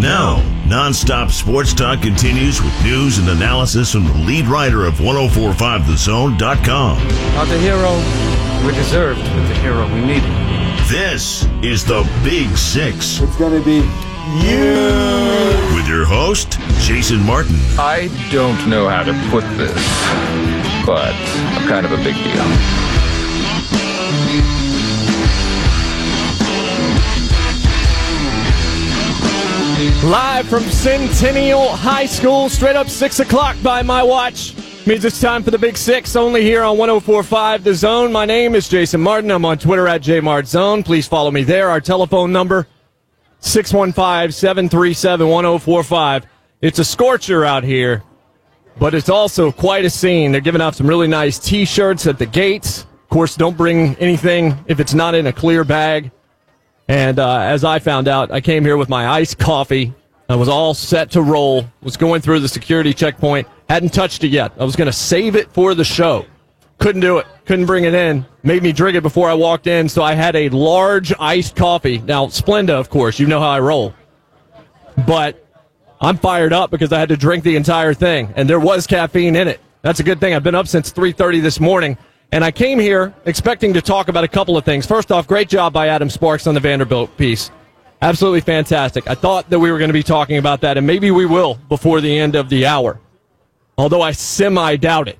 Now, nonstop sports talk continues with news and analysis from the lead writer of 1045thezone.com. Not the hero we deserved, but the hero we needed. This is the Big Six. It's going to be you. With your host, Jason Martin. I don't know how to put this, but I'm kind of a big deal. Live from Centennial High School, straight up 6 o'clock by my watch. Means it's time for the Big Six, only here on 104.5 The Zone. My name is Jason Martin. I'm on Twitter at jmartzone. Please follow me there. Our telephone number, 615-737-1045. It's a scorcher out here, but it's also quite a scene. They're giving out some really nice T-shirts at the gates. Of course, don't bring anything if it's not in a clear bag. And as I found out, I came here with my iced coffee. I was all set to roll, was going through the security checkpoint, hadn't touched it yet. I was going to save it for the show. Couldn't do it. Couldn't bring it in. Made me drink it before I walked in, so I had a large iced coffee. Now, Splenda, of course, you know how I roll. But I'm fired up because I had to drink the entire thing, and there was caffeine in it. That's a good thing. I've been up since 3:30 this morning, and I came here expecting to talk about a couple of things. First off, great job by Adam Sparks on the Vanderbilt piece. Absolutely fantastic. I thought that we were going to be talking about that, and maybe we will before the end of the hour, although I semi-doubt it.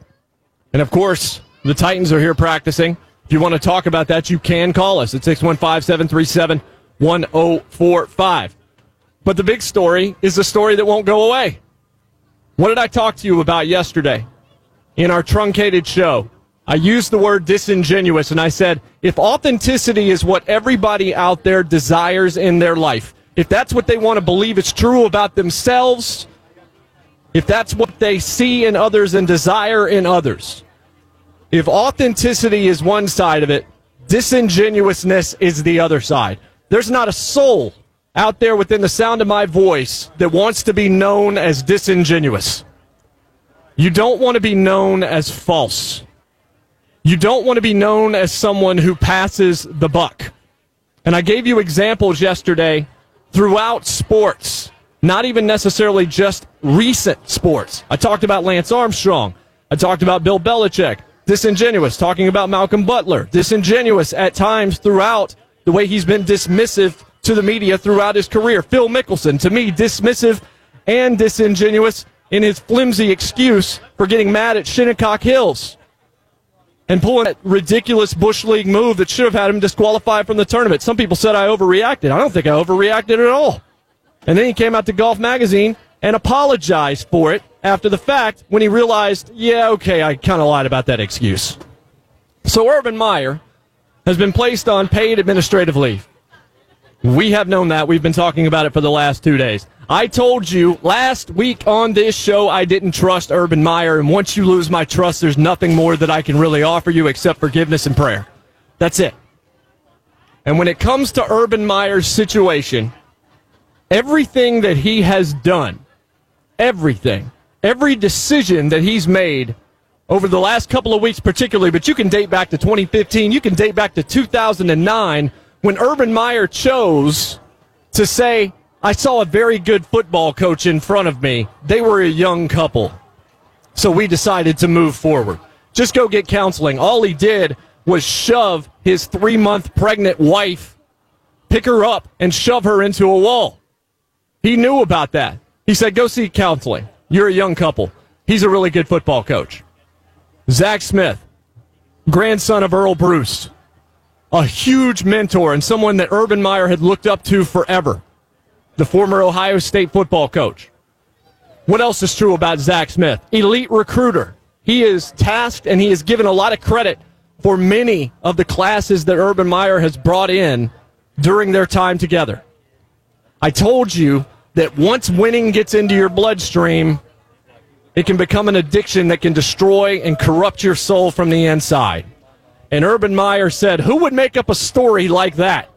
And, of course, the Titans are here practicing. If you want to talk about that, you can call us at 615-737-1045. But the big story is the story that won't go away. What did I talk to you about yesterday in our truncated show? I used the word disingenuous, and I said, if authenticity is what everybody out there desires in their life, if that's what they want to believe is true about themselves, if that's what they see in others and desire in others, if authenticity is one side of it, disingenuousness is the other side. There's not a soul out there within the sound of my voice that wants to be known as disingenuous. You don't want to be known as false. You don't want to be known as someone who passes the buck. And I gave you examples yesterday throughout sports. Not even necessarily just recent sports. I talked about Lance Armstrong. I talked about Bill Belichick. Disingenuous. Talking about Malcolm Butler. Disingenuous at times throughout the way he's been dismissive to the media throughout his career. Phil Mickelson, to me, dismissive and disingenuous in his flimsy excuse for getting mad at Shinnecock Hills and pulling that ridiculous Bush League move that should have had him disqualified from the tournament. Some people said I overreacted. I don't think I overreacted at all. And then he came out to Golf Magazine and apologized for it after the fact when he realized, yeah, okay, I kind of lied about that excuse. So Urban Meyer has been placed on paid administrative leave. We have known that. We've been talking about it for the last 2 days. I told you last week on this show I didn't trust Urban Meyer, and once you lose my trust, there's nothing more that I can really offer you except forgiveness and prayer. That's it. And when it comes to Urban Meyer's situation, everything that he has done, everything, every decision that he's made over the last couple of weeks particularly, but you can date back to 2015, you can date back to 2009, when Urban Meyer chose to say, I saw a very good football coach in front of me. They were a young couple, so we decided to move forward. Just go get counseling. All he did was shove his 3-month pregnant wife, pick her up, and shove her into a wall. He knew about that. He said, go seek counseling. You're a young couple. He's a really good football coach. Zach Smith, grandson of Earl Bruce, a huge mentor and someone that Urban Meyer had looked up to forever, the former Ohio State football coach. What else is true about Zach Smith? Elite recruiter. He is tasked and he is given a lot of credit for many of the classes that Urban Meyer has brought in during their time together. I told you that once winning gets into your bloodstream, it can become an addiction that can destroy and corrupt your soul from the inside. And Urban Meyer said, who would make up a story like that,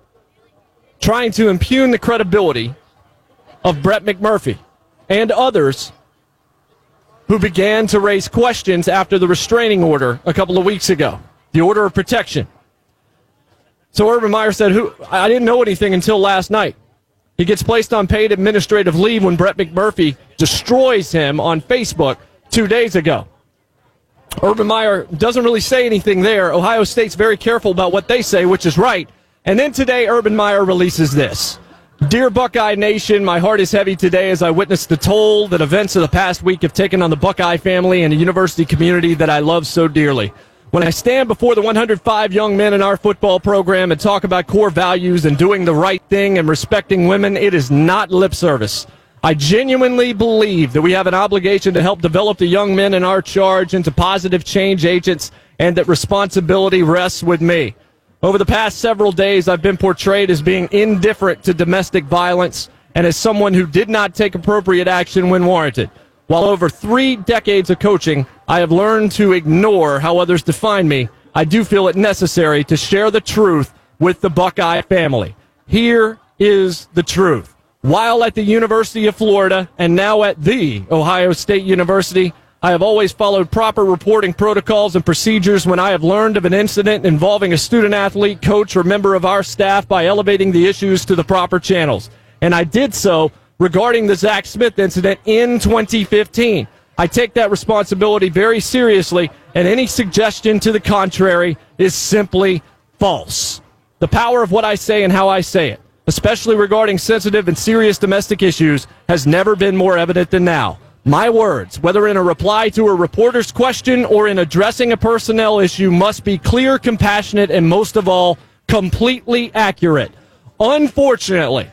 trying to impugn the credibility of Brett McMurphy and others who began to raise questions after the restraining order a couple of weeks ago, the order of protection. So Urban Meyer said, I didn't know anything until last night. He gets placed on paid administrative leave when Brett McMurphy destroys him on Facebook 2 days ago. Urban Meyer doesn't really say anything there. Ohio State's very careful about what they say, which is right. And then today, Urban Meyer releases this. Dear Buckeye Nation, my heart is heavy today as I witness the toll that events of the past week have taken on the Buckeye family and the university community that I love so dearly. When I stand before the 105 young men in our football program and talk about core values and doing the right thing and respecting women, it is not lip service. I genuinely believe that we have an obligation to help develop the young men in our charge into positive change agents and that responsibility rests with me. Over the past several days, I've been portrayed as being indifferent to domestic violence and as someone who did not take appropriate action when warranted. While over 3 decades of coaching, I have learned to ignore how others define me. I do feel it necessary to share the truth with the Buckeye family. Here is the truth. While at the University of Florida and now at the Ohio State University, I have always followed proper reporting protocols and procedures when I have learned of an incident involving a student-athlete, coach, or member of our staff by elevating the issues to the proper channels. And I did so regarding the Zach Smith incident in 2015. I take that responsibility very seriously, and any suggestion to the contrary is simply false. The power of what I say and how I say it, especially regarding sensitive and serious domestic issues, has never been more evident than now. My words, whether in a reply to a reporter's question or in addressing a personnel issue, must be clear, compassionate, and most of all, completely accurate. Unfortunately,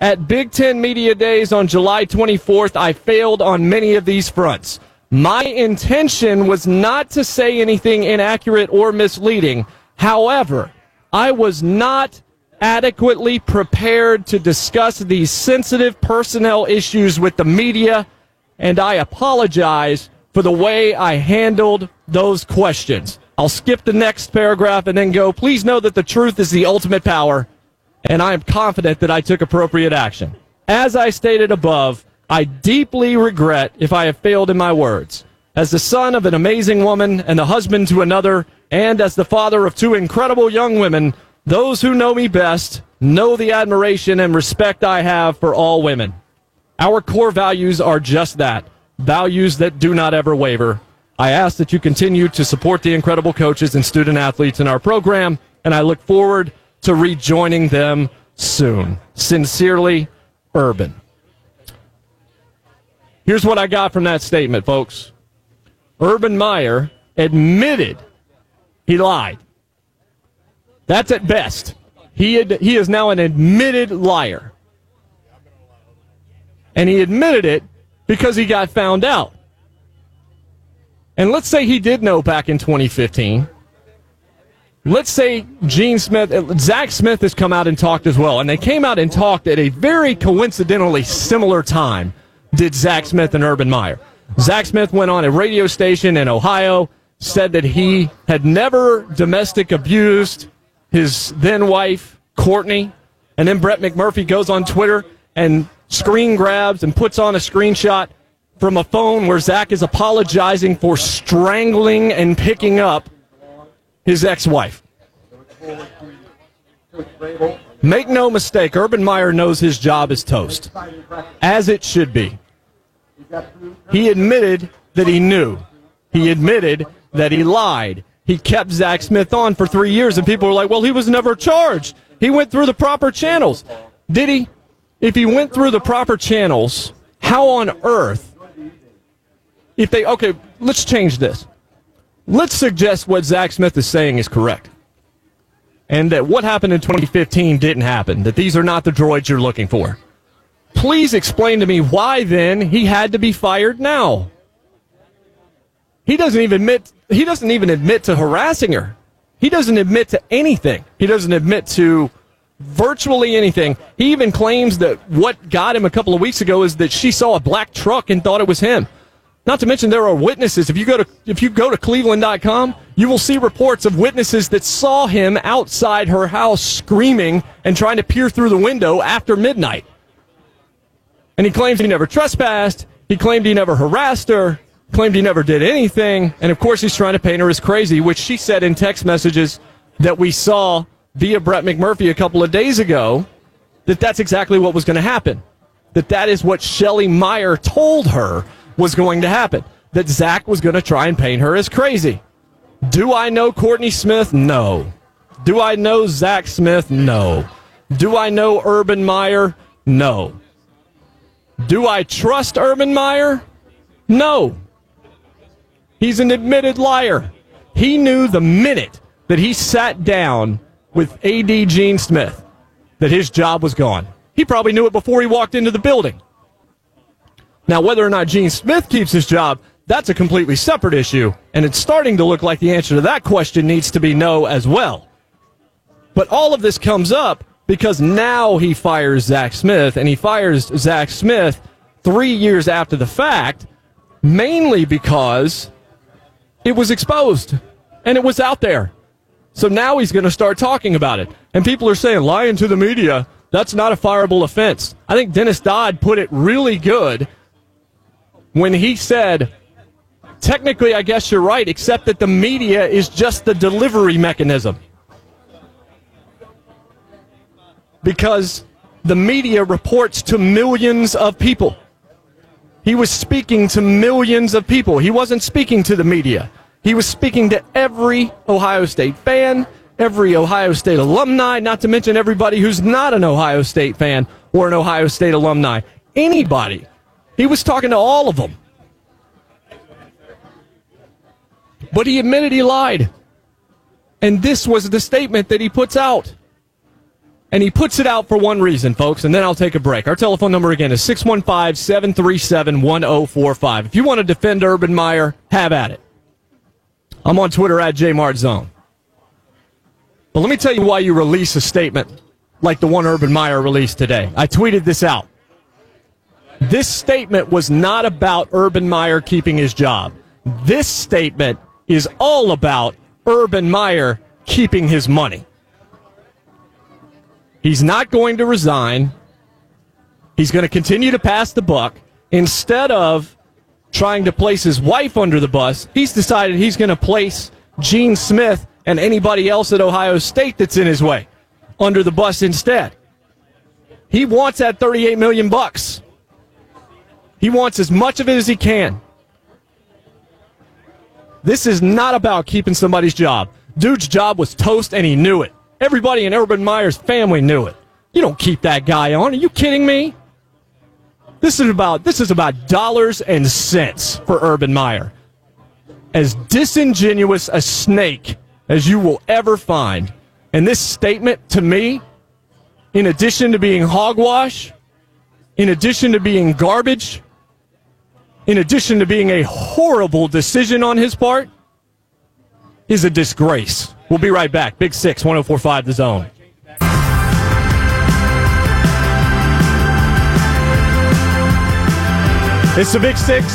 at Big Ten Media Days on July 24th, I failed on many of these fronts. My intention was not to say anything inaccurate or misleading. However, I was not adequately prepared to discuss these sensitive personnel issues with the media, and I apologize for the way I handled those questions. I'll skip the next paragraph and then go, please know that the truth is the ultimate power, and I am confident that I took appropriate action. As I stated above, I deeply regret if I have failed in my words. As the son of an amazing woman and the husband to another, and as the father of 2 incredible young women, those who know me best know the admiration and respect I have for all women. Our core values are just that, values that do not ever waver. I ask that you continue to support the incredible coaches and student athletes in our program, and I look forward to rejoining them soon. Sincerely, Urban. Here's what I got from that statement, folks. Urban Meyer admitted he lied. That's at best. He is now an admitted liar. And he admitted it because he got found out. And let's say he did know back in 2015. Let's say Zach Smith has come out and talked as well. And they came out and talked at a very coincidentally similar time, did Zach Smith and Urban Meyer. Zach Smith went on a radio station in Ohio, said that he had never domestic abused his then wife, Courtney. And then Brett McMurphy goes on Twitter and screen grabs and puts on a screenshot from a phone where Zach is apologizing for strangling and picking up his ex-wife. Make no mistake, Urban Meyer knows his job is toast, as it should be. He admitted that he knew. He admitted that he lied. He kept Zach Smith on for 3 years, and people were like, well, he was never charged. He went through the proper channels. Did he? If he went through the proper channels, how on earth, let's change this. Let's suggest what Zach Smith is saying is correct. And that what happened in 2015 didn't happen, that these are not the droids you're looking for. Please explain to me why then he had to be fired now. He doesn't even admit to harassing her. He doesn't admit to anything. He doesn't admit to virtually anything. He even claims that what got him a couple of weeks ago is that she saw a black truck and thought it was him. Not to mention there are witnesses. If you go to Cleveland.com, you will see reports of witnesses that saw him outside her house screaming and trying to peer through the window after midnight. And he claims he never trespassed. He claimed he never harassed her. Claimed he never did anything. And, of course, he's trying to paint her as crazy, which she said in text messages that we saw via Brett McMurphy a couple of days ago, that that's exactly what was going to happen, that that is what Shelly Meyer told her was going to happen, that Zach was going to try and paint her as crazy. Do I know Courtney Smith? No. Do I know Zach Smith? No. Do I know Urban Meyer? No. Do I trust Urban Meyer? No. He's an admitted liar. He knew the minute that he sat down with AD Gene Smith that his job was gone. He probably knew it before he walked into the building. Now, whether or not Gene Smith keeps his job, that's a completely separate issue, and it's starting to look like the answer to that question needs to be no as well. But all of this comes up because now he fires Zach Smith, and he fires Zach Smith 3 years after the fact, mainly because it was exposed and it was out there. So now he's going to start talking about it. And people are saying, lying to the media, that's not a fireable offense. I think Dennis Dodd put it really good when he said, technically, I guess you're right, except that the media is just the delivery mechanism. Because the media reports to millions of people. He was speaking to millions of people. He wasn't speaking to the media. He was speaking to every Ohio State fan, every Ohio State alumni, not to mention everybody who's not an Ohio State fan or an Ohio State alumni. Anybody. He was talking to all of them. But he admitted he lied. And this was the statement that he puts out. And he puts it out for one reason, folks, and then I'll take a break. Our telephone number again is 615-737-1045. If you want to defend Urban Meyer, have at it. I'm on Twitter at jmartzone. But let me tell you why you release a statement like the one Urban Meyer released today. I tweeted this out. This statement was not about Urban Meyer keeping his job. This statement is all about Urban Meyer keeping his money. He's not going to resign. He's going to continue to pass the buck. Instead of trying to place his wife under the bus, he's decided he's going to place Gene Smith and anybody else at Ohio State that's in his way under the bus instead. He wants that $38 million. He wants as much of it as he can. This is not about keeping somebody's job. Dude's job was toast, and he knew it. Everybody in Urban Meyer's family knew it. You don't keep that guy on. Are you kidding me? This is about dollars and cents for Urban Meyer. As disingenuous a snake as you will ever find. And this statement, to me, in addition to being hogwash, in addition to being garbage, in addition to being a horrible decision on his part, is a disgrace. We'll be right back. Big 6, 104.5 The Zone. It's the Big 6.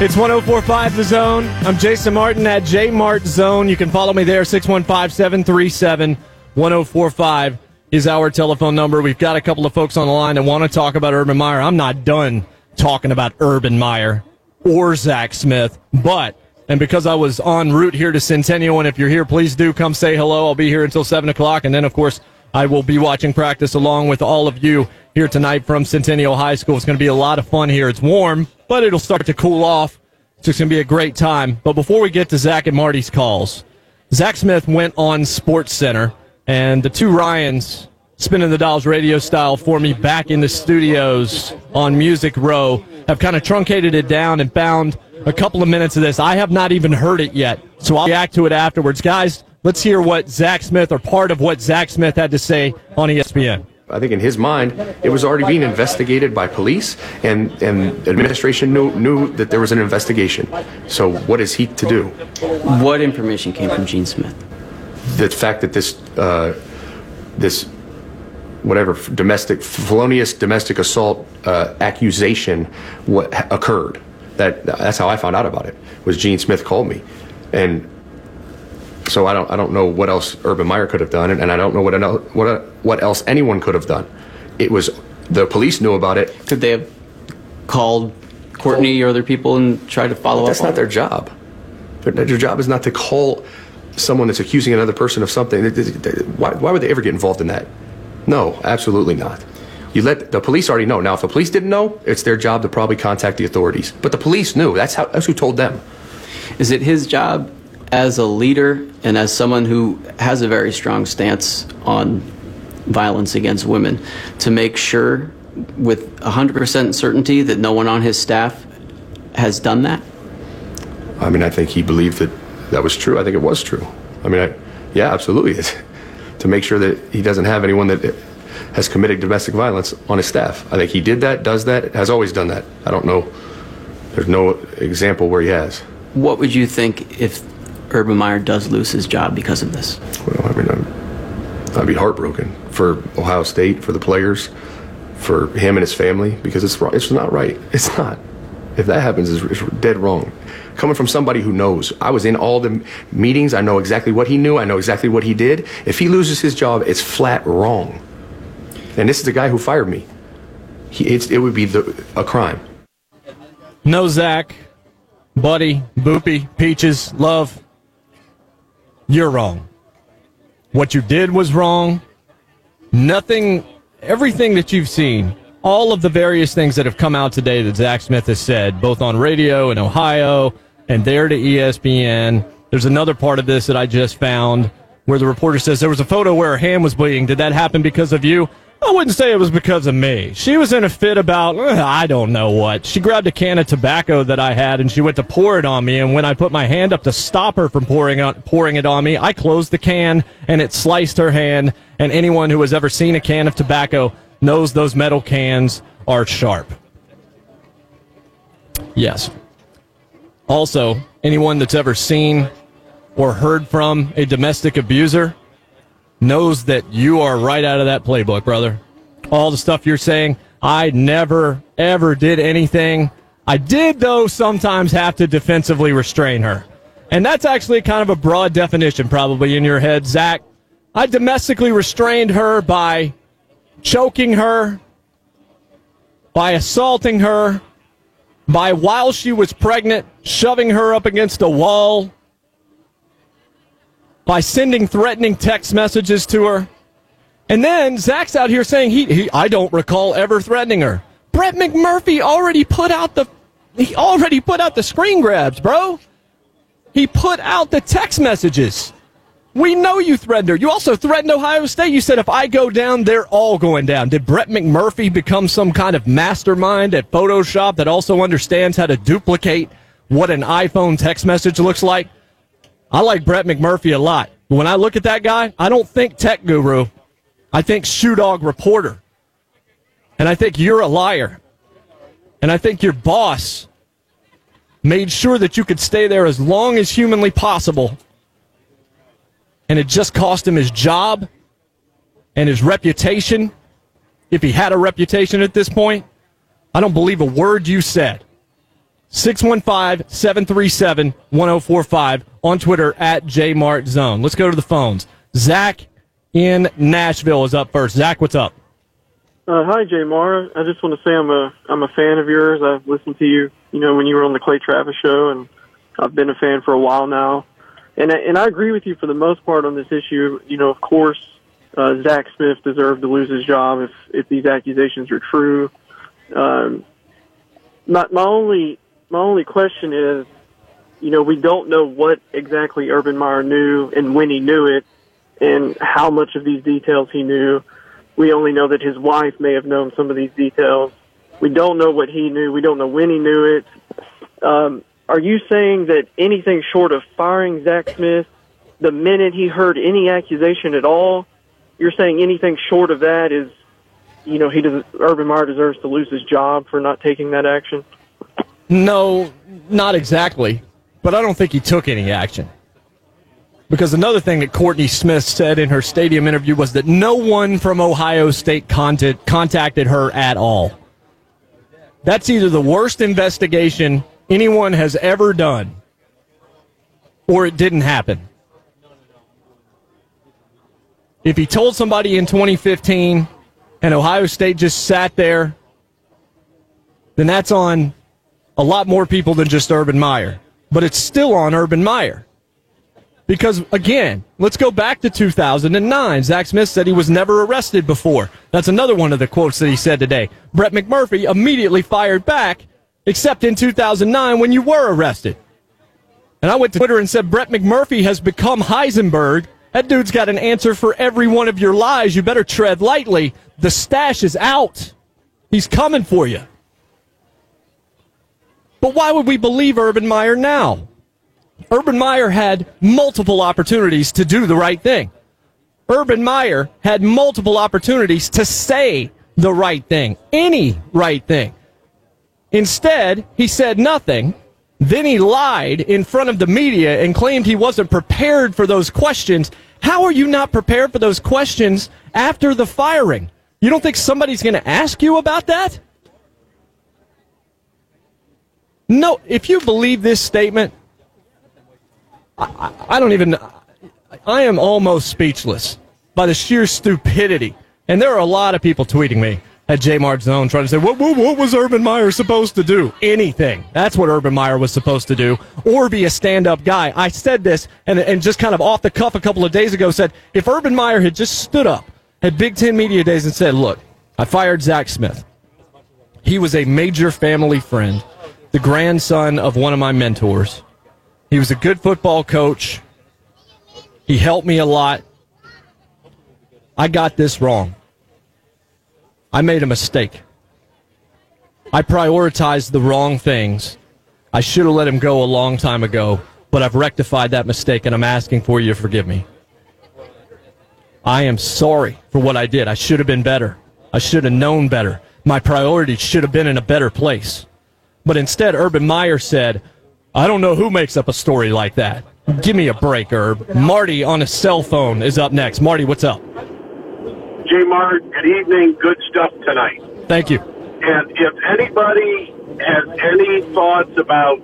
It's 104.5 The Zone. I'm Jason Martin at jmartzone. You can follow me there, 615-737-1045 is our telephone number. We've got a couple of folks on the line that want to talk about Urban Meyer. I'm not done talking about Urban Meyer or Zach Smith, but... And because I was en route here to Centennial, and if you're here, please do come say hello. I'll be here until 7 o'clock. And then, of course, I will be watching practice along with all of you here tonight from Centennial High School. It's going to be a lot of fun here. It's warm, but it'll start to cool off. So it's going to be a great time. But before we get to Zach and Marty's calls, Zach Smith went on SportsCenter, and the two Ryans spinning the dials radio style for me back in the studios on Music Row have kind of truncated it down and found a couple of minutes of this. I have not even heard it yet, so I'll react to it afterwards. Guys, let's hear what Zach Smith, or part of what Zach Smith had to say on ESPN. I think in his mind, it was already being investigated by police, and administration knew that there was an investigation. So what is he to do? What information came from Gene Smith? The fact that this whatever domestic felonious domestic assault accusation what occurred. That's how I found out about it. Was Gene Smith called me, and so I don't know what else Urban Meyer could have done, and I don't know what else anyone could have done. It was the police knew about it. Could they have called Courtney or other people and tried to follow up? That's not their job. Their job is not to call someone that's accusing another person of something. Why would they ever get involved in that? No, absolutely not. You let the police already know. Now, if the police didn't know, it's their job to probably contact the authorities. But the police knew. That's who told them. Is it his job as a leader and as someone who has a very strong stance on violence against women to make sure with 100% certainty that no one on his staff has done that? I mean, I think he believed that that was true. I think it was true. I mean, yeah, absolutely. To make sure that he doesn't have anyone that has committed domestic violence on his staff. I think he did that, does that, has always done that. I don't know. There's no example where he has. What would you think if Urban Meyer does lose his job because of this? Well, I mean, I'd be heartbroken for Ohio State, for the players, for him and his family, because it's wrong. It's not right. It's not. If that happens, it's dead wrong. Coming from somebody who knows. I was in all the meetings. I know exactly what he knew. I know exactly what he did. If he loses his job, it's flat wrong. And this is the guy who fired me. It would be a crime. No, Zach, Buddy, Boopy, Peaches, Love, you're wrong. What you did was wrong. Nothing, everything that you've seen, all of the various things that have come out today that Zach Smith has said, both on radio in Ohio and there to ESPN. There's another part of this that I just found where the reporter says there was a photo where her hand was bleeding. Did that happen because of you? I wouldn't say it was because of me. She was in a fit about, I don't know what. She grabbed a can of tobacco that I had and she went to pour it on me. And when I put my hand up to stop her from pouring it on me, I closed the can and it sliced her hand. And anyone who has ever seen a can of tobacco knows those metal cans are sharp. Yes. Also, anyone that's ever seen or heard from a domestic abuser knows that you are right out of that playbook, brother. All the stuff you're saying, I never, ever did anything. I did, though, sometimes have to defensively restrain her. And that's actually kind of a broad definition probably in your head, Zach. I domestically restrained her by choking her, by assaulting her, by while she was pregnant, shoving her up against a wall, by sending threatening text messages to her. And then Zach's out here saying I don't recall ever threatening her. Brett McMurphy already put out the screen grabs, bro. He put out the text messages. We know you threatened her. You also threatened Ohio State. You said, if I go down, they're all going down. Did Brett McMurphy become some kind of mastermind at Photoshop that also understands how to duplicate what an iPhone text message looks like? I like Brett McMurphy a lot. When I look at that guy, I don't think tech guru. I think shoe dog reporter. And I think you're a liar. And I think your boss made sure that you could stay there as long as humanly possible. And it just cost him his job and his reputation. If he had a reputation at this point, I don't believe a word you said. 615-737-1045 on Twitter at jmartzone. Let's go to the phones. Zach in Nashville is up first. Zach, what's up? Hi, Jmar. I just want to say I'm a fan of yours. I've listened to you, when you were on the Clay Travis show, and I've been a fan for a while now. And I agree with you for the most part on this issue. Of course, Zach Smith deserved to lose his job if these accusations are true. My only question is, we don't know what exactly Urban Meyer knew and when he knew it and how much of these details he knew. We only know that his wife may have known some of these details. We don't know what he knew. We don't know when he knew it. Are you saying that anything short of firing Zach Smith, the minute he heard any accusation at all, you're saying anything short of that is, Urban Meyer deserves to lose his job for not taking that action? No, not exactly. But I don't think he took any action. Because another thing that Courtney Smith said in her stadium interview was that no one from Ohio State contacted her at all. That's either the worst investigation anyone has ever done, or it didn't happen. If he told somebody in 2015 and Ohio State just sat there, then that's on a lot more people than just Urban Meyer. But it's still on Urban Meyer. Because, again, let's go back to 2009. Zach Smith said he was never arrested before. That's another one of the quotes that he said today. Brett McMurphy immediately fired back, except in 2009 when you were arrested. And I went to Twitter and said, Brett McMurphy has become Heisenberg. That dude's got an answer for every one of your lies. You better tread lightly. The stash is out. He's coming for you. But why would we believe Urban Meyer now? Urban Meyer had multiple opportunities to do the right thing. Urban Meyer had multiple opportunities to say the right thing, any right thing. Instead, he said nothing. Then he lied in front of the media and claimed he wasn't prepared for those questions. How are you not prepared for those questions after the firing? You don't think somebody's going to ask you about that? No, if you believe this statement, I don't even, I am almost speechless by the sheer stupidity. And there are a lot of people tweeting me at jmartzone trying to say, what was Urban Meyer supposed to do? Anything. That's what Urban Meyer was supposed to do, or be a stand-up guy. I said this and just kind of off the cuff a couple of days ago said, if Urban Meyer had just stood up at Big Ten Media Days and said, look, I fired Zach Smith. He was a major family friend, the grandson of one of my mentors. He was a good football coach. He helped me a lot. I got this wrong. I made a mistake. I prioritized the wrong things. I should have let him go a long time ago, but I've rectified that mistake, and I'm asking for you to forgive me. I am sorry for what I did. I should have been better. I should have known better. My priorities should have been in a better place. But instead, Urban Meyer said, I don't know who makes up a story like that. Give me a break, Herb. Marty on a cell phone is up next. Marty, what's up? J. Mart, good evening. Good stuff tonight. Thank you. And if anybody has any thoughts about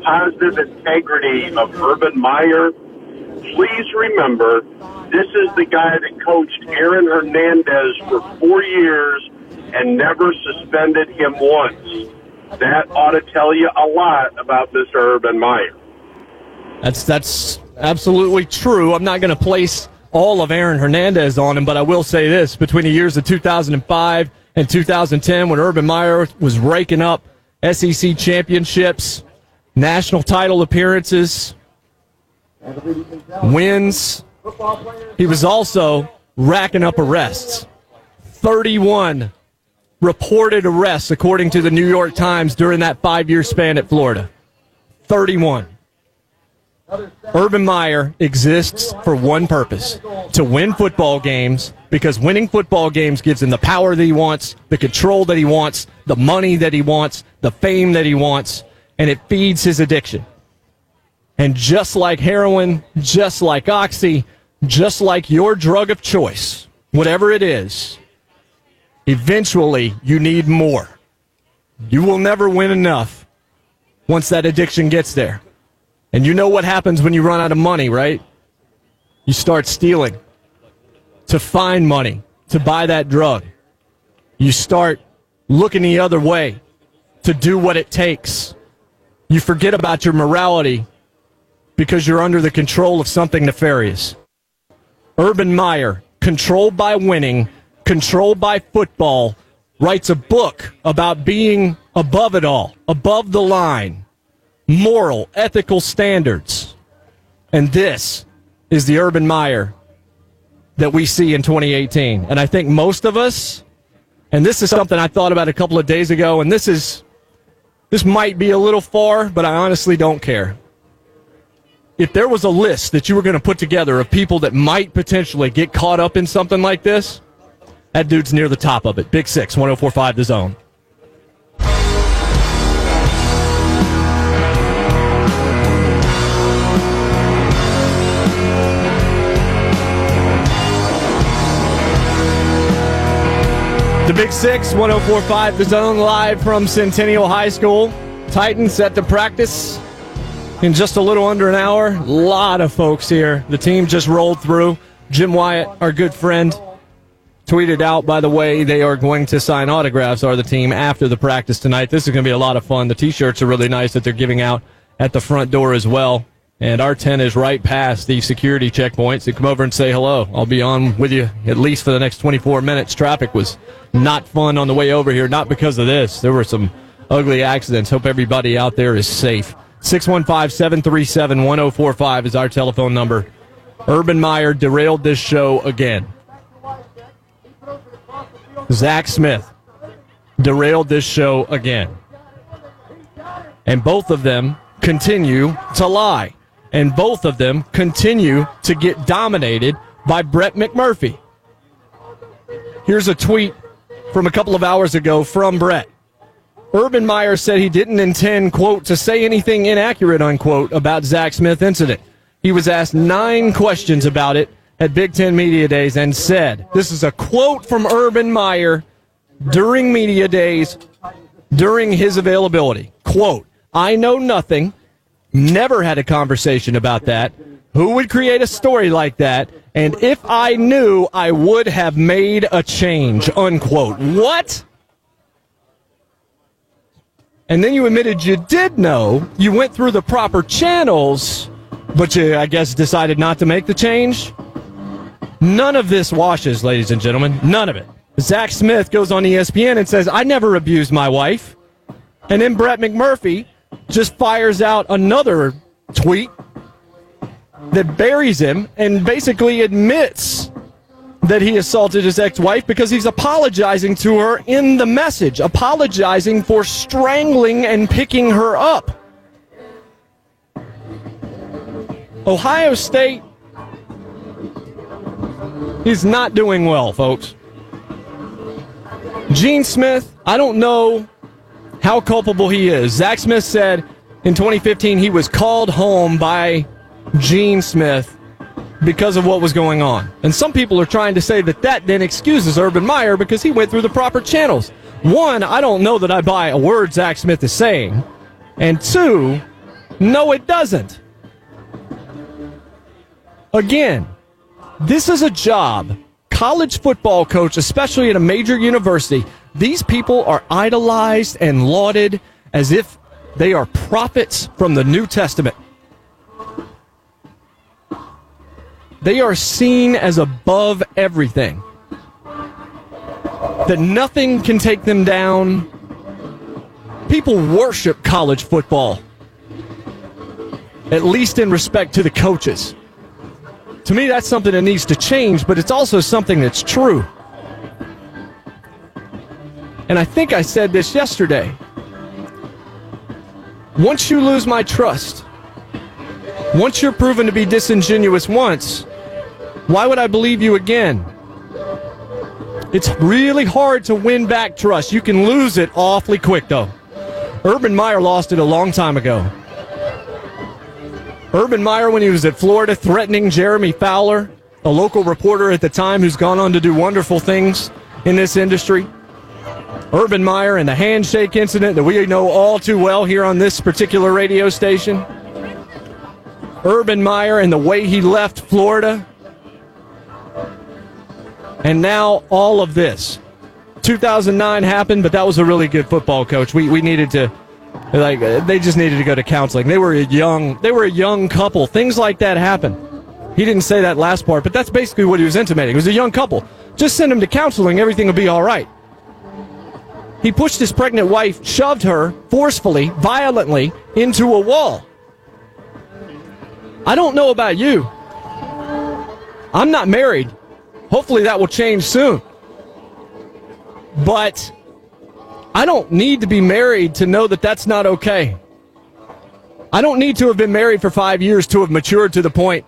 positive integrity of Urban Meyer, please remember this is the guy that coached Aaron Hernandez for 4 years and never suspended him once. That ought to tell you a lot about Mr. Urban Meyer. That's absolutely true. I'm not going to place all of Aaron Hernandez on him, but I will say this. Between the years of 2005 and 2010, when Urban Meyer was raking up SEC championships, national title appearances, wins, he was also racking up arrests. 31 reported arrests, according to the New York Times, during that 5-year span at Florida. 31. Urban Meyer exists for one purpose, to win football games, because winning football games gives him the power that he wants, the control that he wants, the money that he wants, the fame that he wants, and it feeds his addiction. And just like heroin, just like Oxy, just like your drug of choice, whatever it is, eventually, you need more. You will never win enough once that addiction gets there. And you know what happens when you run out of money, right? You start stealing to find money, to buy that drug. You start looking the other way to do what it takes. You forget about your morality because you're under the control of something nefarious. Urban Meyer, controlled by winning, controlled by football, writes a book about being above it all, above the line, moral, ethical standards. And this is the Urban Meyer that we see in 2018. And I think most of us, and this is something I thought about a couple of days ago, and this might be a little far, but I honestly don't care. If there was a list that you were going to put together of people that might potentially get caught up in something like this, that dude's near the top of it. Big 6, 104.5 The Zone. The Big Six, 104.5 The Zone, live from Centennial High School. Titans at the practice in just a little under an hour. A lot of folks here. The team just rolled through. Jim Wyatt, our good friend, tweeted out, by the way, they are going to sign autographs, are the team, after the practice tonight. This is going to be a lot of fun. The T-shirts are really nice that they're giving out at the front door as well. And our tent is right past the security checkpoint, so come over and say hello. I'll be on with you at least for the next 24 minutes. Traffic was not fun on the way over here, not because of this. There were some ugly accidents. Hope everybody out there is safe. 615-737-1045 is our telephone number. Urban Meyer derailed this show again. Zach Smith derailed this show again. And both of them continue to lie. And both of them continue to get dominated by Brett McMurphy. Here's a tweet from a couple of hours ago from Brett. Urban Meyer said he didn't intend, quote, to say anything inaccurate, unquote, about Zach Smith incident. He was asked 9 questions about it at Big Ten Media Days and said, this is a quote from Urban Meyer during Media Days, during his availability, quote, I know nothing, never had a conversation about that, who would create a story like that, and if I knew, I would have made a change, unquote. What? And then you admitted you did know, you went through the proper channels, but you, I guess, decided not to make the change? None of this washes, ladies and gentlemen, none of it. Zach Smith goes on ESPN and says, I never abused my wife. And then Brett McMurphy just fires out another tweet that buries him and basically admits that he assaulted his ex-wife because he's apologizing to her in the message, apologizing for strangling and picking her up. Ohio State is not doing well, folks. Gene Smith, I don't know how culpable he is. Zach Smith said in 2015 he was called home by Gene Smith because of what was going on. And some people are trying to say that that then excuses Urban Meyer because he went through the proper channels. One, I don't know that I buy a word Zach Smith is saying. And two, no, it doesn't. Again, this is a job. College football coach, especially at a major university, these people are idolized and lauded as if they are prophets from the New Testament. They are seen as above everything. That nothing can take them down. People worship college football, at least in respect to the coaches. To me, that's something that needs to change, but it's also something that's true. And I think I said this yesterday. Once you lose my trust, once you're proven to be disingenuous once, why would I believe you again? It's really hard to win back trust. You can lose it awfully quick, though. Urban Meyer lost it a long time ago. Urban Meyer, when he was at Florida, threatening Jeremy Fowler, a local reporter at the time who's gone on to do wonderful things in this industry. Urban Meyer and the handshake incident that we know all too well here on this particular radio station. Urban Meyer and the way he left Florida. And now all of this. 2009 happened, but that was a really good football coach. We needed to, they just needed to go to counseling. They were a young couple. Things like that happen. He didn't say that last part, but that's basically what he was intimating. It was a young couple. Just send them to counseling. Everything will be all right. He pushed his pregnant wife, shoved her forcefully, violently, into a wall. I don't know about you. I'm not married. Hopefully that will change soon. But I don't need to be married to know that that's not okay. I don't need to have been married for 5 years to have matured to the point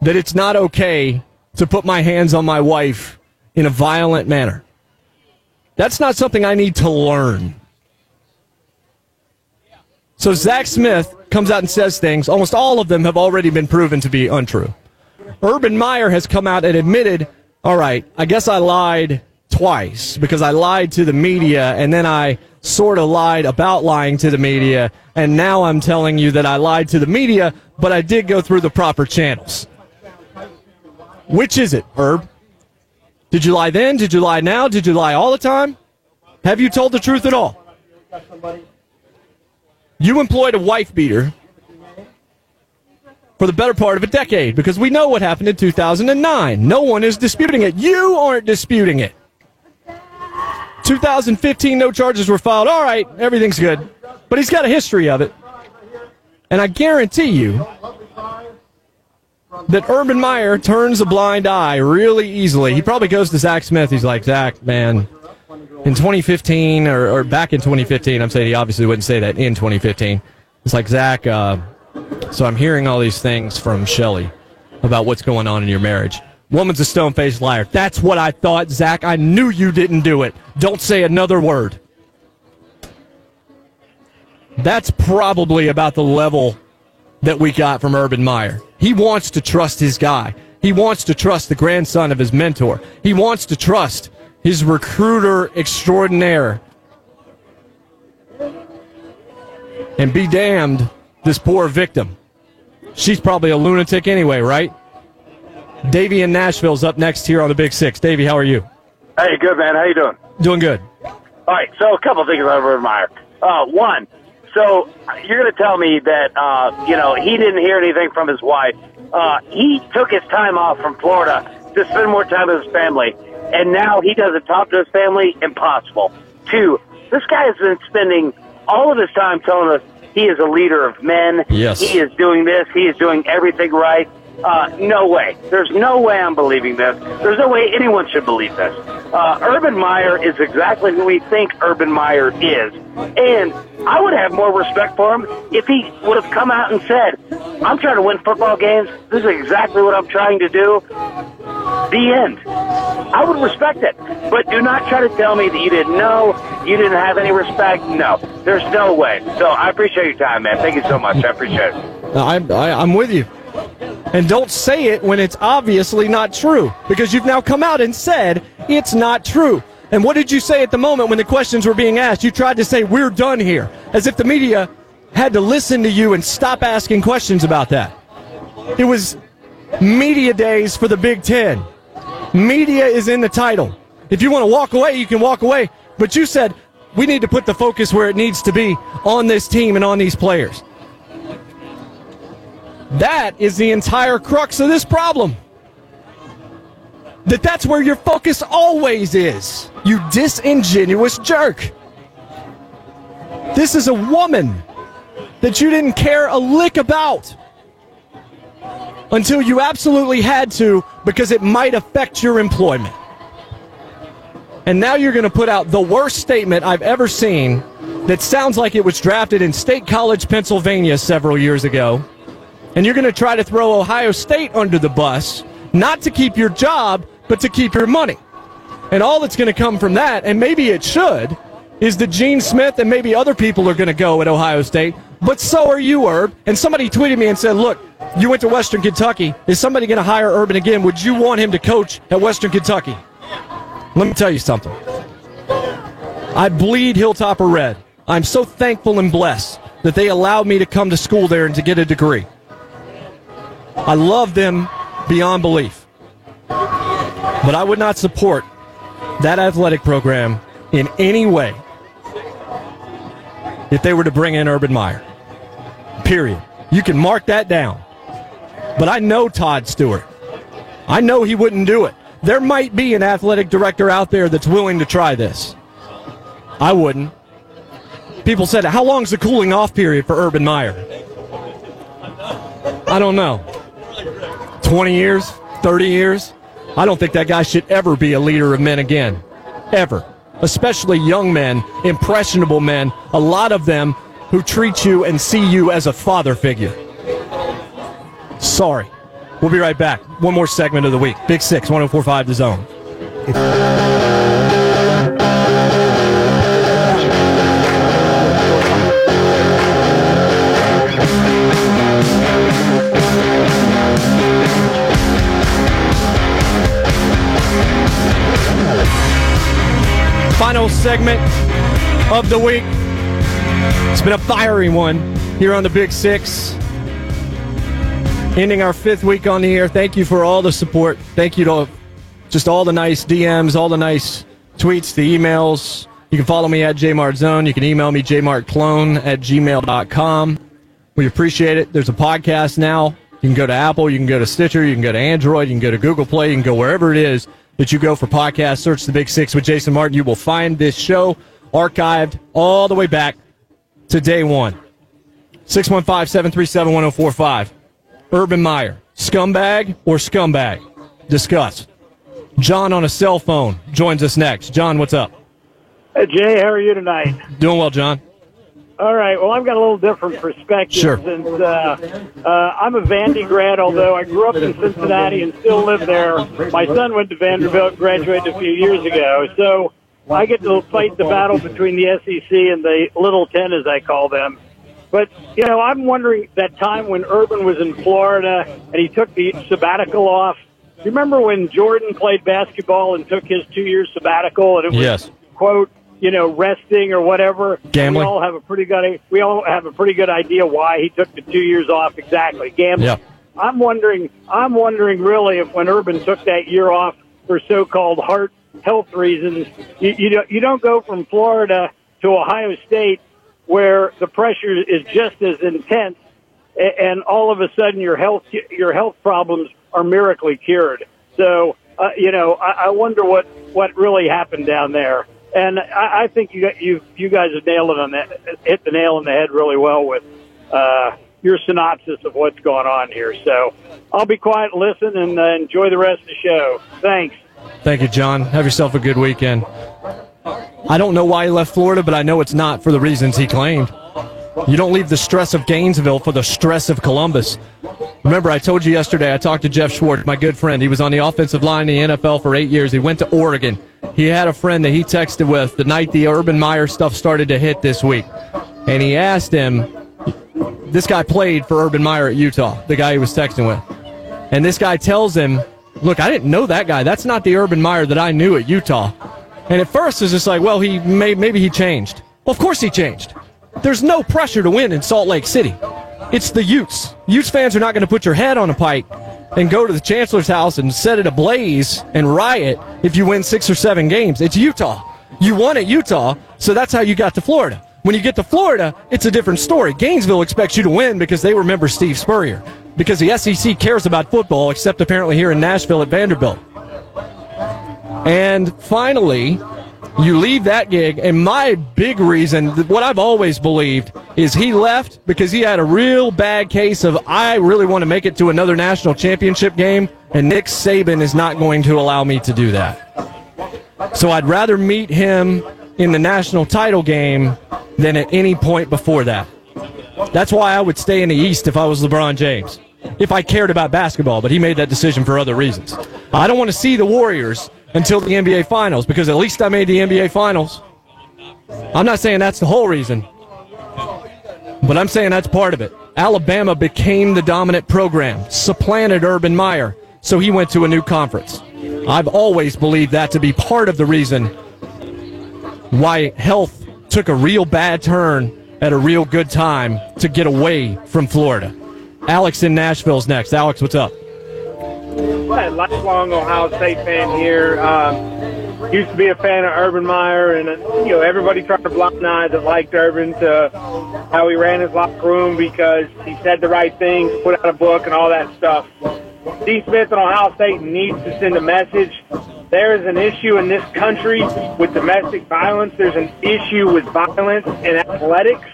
that it's not okay to put my hands on my wife in a violent manner. That's not something I need to learn. So Zach Smith comes out and says things. Almost all of them have already been proven to be untrue. Urban Meyer has come out and admitted, all right, I guess I lied twice because I lied to the media and then I sort of lied about lying to the media. And now I'm telling you that I lied to the media, but I did go through the proper channels. Which is it, Herb? Did you lie then? Did you lie now? Did you lie all the time? Have you told the truth at all? You employed a wife beater for the better part of a decade, because we know what happened in 2009. No one is disputing it. You aren't disputing it. 2015, no charges were filed. All right, everything's good. But he's got a history of it. And I guarantee you that Urban Meyer turns a blind eye really easily. He probably goes to Zach Smith. He's like, Zach, man, in 2015, or back in 2015, I'm saying he obviously wouldn't say that in 2015. It's like, Zach, so I'm hearing all these things from Shelly about what's going on in your marriage. Woman's a stone-faced liar. That's what I thought, Zach. I knew you didn't do it. Don't say another word. That's probably about the level that we got from Urban Meyer. He wants to trust his guy. He wants to trust the grandson of his mentor. He wants to trust his recruiter extraordinaire. And be damned, this poor victim. She's probably a lunatic anyway, right? Davey in Nashville's up next here on the Big Six. Davey, how are you? Hey, good, man. How you doing? Doing good. All right, so a couple things about Urban Meyer. One, so you're going to tell me that, he didn't hear anything from his wife. He took his time off from Florida to spend more time with his family, and now he doesn't talk to his family? Impossible. Two, this guy has been spending all of his time telling us, he is a leader of men. Yes. He is doing this. He is doing everything right. No way. There's no way I'm believing this. There's no way anyone should believe this. Urban Meyer is exactly who we think Urban Meyer is. And I would have more respect for him if he would have come out and said, I'm trying to win football games. This is exactly what I'm trying to do. The end. I would respect it. But do not try to tell me that you didn't know, you didn't have any respect. No. There's no way. So I appreciate your time, man. Thank you so much. I appreciate it. I'm with you. And don't say it when it's obviously not true, because you've now come out and said it's not true. And what did you say at the moment when the questions were being asked? You tried to say, we're done here, as if the media had to listen to you and stop asking questions about that. It was media days for the Big Ten. Media is in the title. If you want to walk away, you can walk away. But you said, we need to put the focus where it needs to be on this team and on these players. That is the entire crux of this problem. That's where your focus always is, you disingenuous jerk. This is a woman that you didn't care a lick about until you absolutely had to because it might affect your employment. And now you're going to put out the worst statement I've ever seen that sounds like it was drafted in State College, Pennsylvania several years ago. And you're going to try to throw Ohio State under the bus, not to keep your job, but to keep your money. And all that's going to come from that, and maybe it should, is that Gene Smith and maybe other people are going to go at Ohio State, but so are you, Herb. And somebody tweeted me and said, look, you went to Western Kentucky. Is somebody going to hire Urban again? Would you want him to coach at Western Kentucky? Let me tell you something. I bleed Hilltopper red. I'm so thankful and blessed that they allowed me to come to school there and to get a degree. I love them beyond belief. But I would not support that athletic program in any way if they were to bring in Urban Meyer. Period. You can mark that down. But I know Todd Stewart. I know he wouldn't do it. There might be an athletic director out there that's willing to try this. I wouldn't. People said, how long's the cooling off period for Urban Meyer? I don't know. 20 years, 30 years. I don't think that guy should ever be a leader of men again, ever, especially young men, impressionable men, a lot of them who treat you and see you as a father figure. Sorry. We'll be right back. One more segment of the week. Big Six, 104.5 The Zone. first segment of the week. It's been a fiery one here on the Big Six. Ending our fifth week on the air. Thank you for all the support. Thank you to just all the nice DMs, all the nice tweets, the emails. You can follow me at jmartzone. You can email me jmartclone@gmail.com. We appreciate it. There's a podcast now. You can go to Apple. You can go to Stitcher. You can go to Android. You can go to Google Play. You can go wherever it is that you go for podcasts. Search The Big Six with Jason Martin. You will find this show archived all the way back to day one. 615-737-1045. Urban Meyer, scumbag or scumbag? Discuss. John on a cell phone joins us next. John, what's up? Hey, Jay, how are you tonight? Doing well, John. All right, well, I've got a little different perspective. Sure. Since, I'm a Vandy grad, although I grew up in Cincinnati and still live there. My son went to Vanderbilt, graduated a few years ago. So I get to fight the battle between the SEC and the Little Ten, as I call them. But, you know, I'm wondering that time when Urban was in Florida and he took the sabbatical off. Do you remember when Jordan played basketball and took his 2-year sabbatical? And it was, yes, quote, you know, resting or whatever. Gambling. We all have a pretty good idea why he took the 2 years off. Exactly, gambling. Yeah. I'm wondering really if when Urban took that year off for so-called health reasons, you don't go from Florida to Ohio State where the pressure is just as intense, and all of a sudden your health problems are miraculously cured. So I wonder what really happened down there. And I think you guys have nailed it on that, hit the nail on the head really well with your synopsis of what's going on here. So I'll be quiet, listen, and enjoy the rest of the show. Thanks. Thank you, John. Have yourself a good weekend. I don't know why he left Florida, but I know it's not for the reasons he claimed. You don't leave the stress of Gainesville for the stress of Columbus. Remember, I told you yesterday, I talked to Jeff Schwartz, my good friend. He was on the offensive line in the NFL for 8 years. He went to Oregon. He had a friend that he texted with the night the Urban Meyer stuff started to hit this week. And he asked him, this guy played for Urban Meyer at Utah, the guy he was texting with. And this guy tells him, look, I didn't know that guy. That's not the Urban Meyer that I knew at Utah. And at first it's just like, well, maybe he changed. Well, of course he changed. There's no pressure to win in Salt Lake City. It's the Utes. Utes fans are not going to put your head on a pike and go to the chancellor's house and set it ablaze and riot if you win 6 or 7 games. It's Utah. You won at Utah, so that's how you got to Florida. When you get to Florida, it's a different story. Gainesville expects you to win because they remember Steve Spurrier, because the SEC cares about football, except apparently here in Nashville at Vanderbilt. And finally, you leave that gig, and my big reason, what I've always believed, is he left because he had a real bad case of, I really want to make it to another national championship game, and Nick Saban is not going to allow me to do that. So I'd rather meet him in the national title game than at any point before that. That's why I would stay in the East if I was LeBron James, if I cared about basketball, but he made that decision for other reasons. I don't want to see the Warriors until the NBA Finals, because at least I made the NBA Finals. I'm not saying that's the whole reason, but I'm saying that's part of it. Alabama became the dominant program, supplanted Urban Meyer, so he went to a new conference. I've always believed that to be part of the reason why health took a real bad turn at a real good time to get away from Florida. Alex in Nashville's next. Alex, what's up? I'm a lifelong Ohio State fan here. Used to be a fan of Urban Meyer, and everybody tried to blind eyes that liked Urban to how he ran his locker room because he said the right things, put out a book, and all that stuff. Gene Smith and Ohio State needs to send a message. There is an issue in this country with domestic violence. There's an issue with violence in athletics.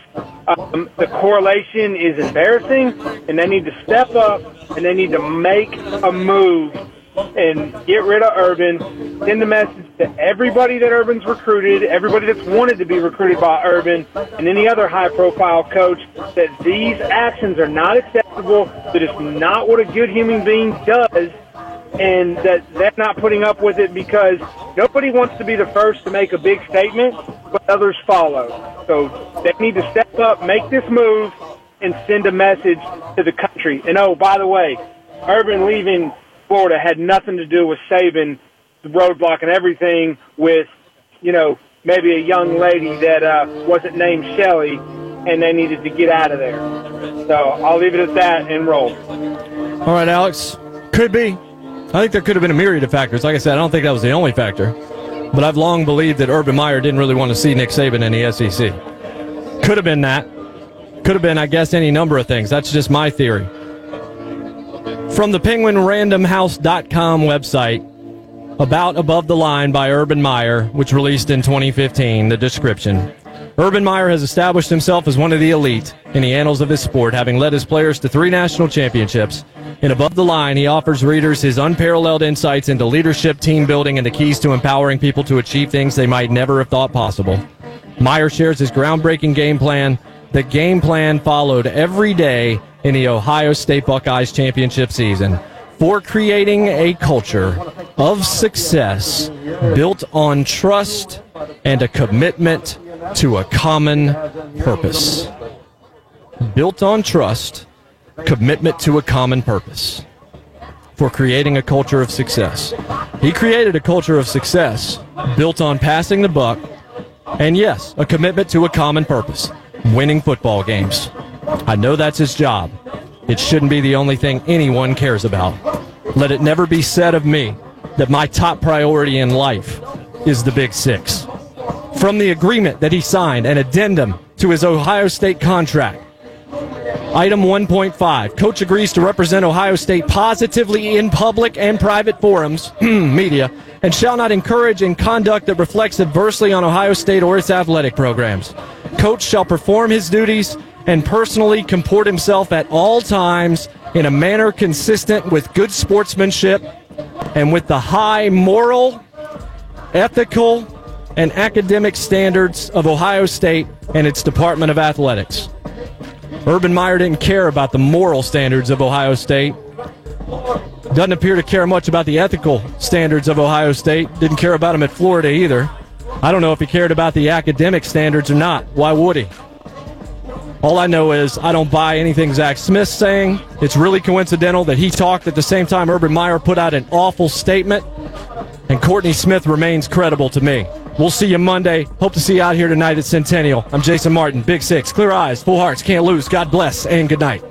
The correlation is embarrassing, and they need to step up, and they need to make a move and get rid of Urban. Send the message to everybody that Urban's recruited, everybody that's wanted to be recruited by Urban, and any other high-profile coach, that these actions are not acceptable, that it's not what a good human being does, and that they're not putting up with it because nobody wants to be the first to make a big statement, but others follow. So they need to step up, make this move, and send a message to the country. And, oh, by the way, Urban leaving Florida had nothing to do with Saban, the roadblock and everything with, maybe a young lady that wasn't named Shelly, and they needed to get out of there. So I'll leave it at that and roll. All right, Alex. Could be. I think there could have been a myriad of factors. Like I said, I don't think that was the only factor. But I've long believed that Urban Meyer didn't really want to see Nick Saban in the SEC. Could have been that. Could have been, I guess, any number of things. That's just my theory. From the PenguinRandomHouse.com website, about Above the Line by Urban Meyer, which released in 2015, the description. Urban Meyer has established himself as one of the elite in the annals of his sport, having led his players to 3 national championships. In Above the Line, he offers readers his unparalleled insights into leadership, team building, and the keys to empowering people to achieve things they might never have thought possible. Meyer shares his groundbreaking game plan. The game plan followed every day in the Ohio State Buckeyes championship season for creating a culture of success built on trust and a commitment to a common purpose. Built on trust, commitment to a common purpose. For creating a culture of success. He created a culture of success built on passing the buck and, yes, a commitment to a common purpose, winning football games. I know that's his job. It shouldn't be the only thing anyone cares about. Let it never be said of me that my top priority in life is the Big Six. From the agreement that he signed, an addendum to his Ohio State contract, item 1.5, coach agrees to represent Ohio State positively in public and private forums, media, and shall not encourage in conduct that reflects adversely on Ohio State or its athletic programs. Coach shall perform his duties and personally comport himself at all times in a manner consistent with good sportsmanship and with the high moral, ethical, and academic standards of Ohio State and its Department of Athletics. Urban Meyer didn't care about the moral standards of Ohio State. Doesn't appear to care much about the ethical standards of Ohio State. Didn't care about them at Florida either. I don't know if he cared about the academic standards or not. Why would he? All I know is I don't buy anything Zach Smith's saying. It's really coincidental that he talked at the same time Urban Meyer put out an awful statement, and Courtney Smith remains credible to me. We'll see you Monday. Hope to see you out here tonight at Centennial. I'm Jason Martin, Big Six, clear eyes, full hearts, can't lose. God bless, and good night.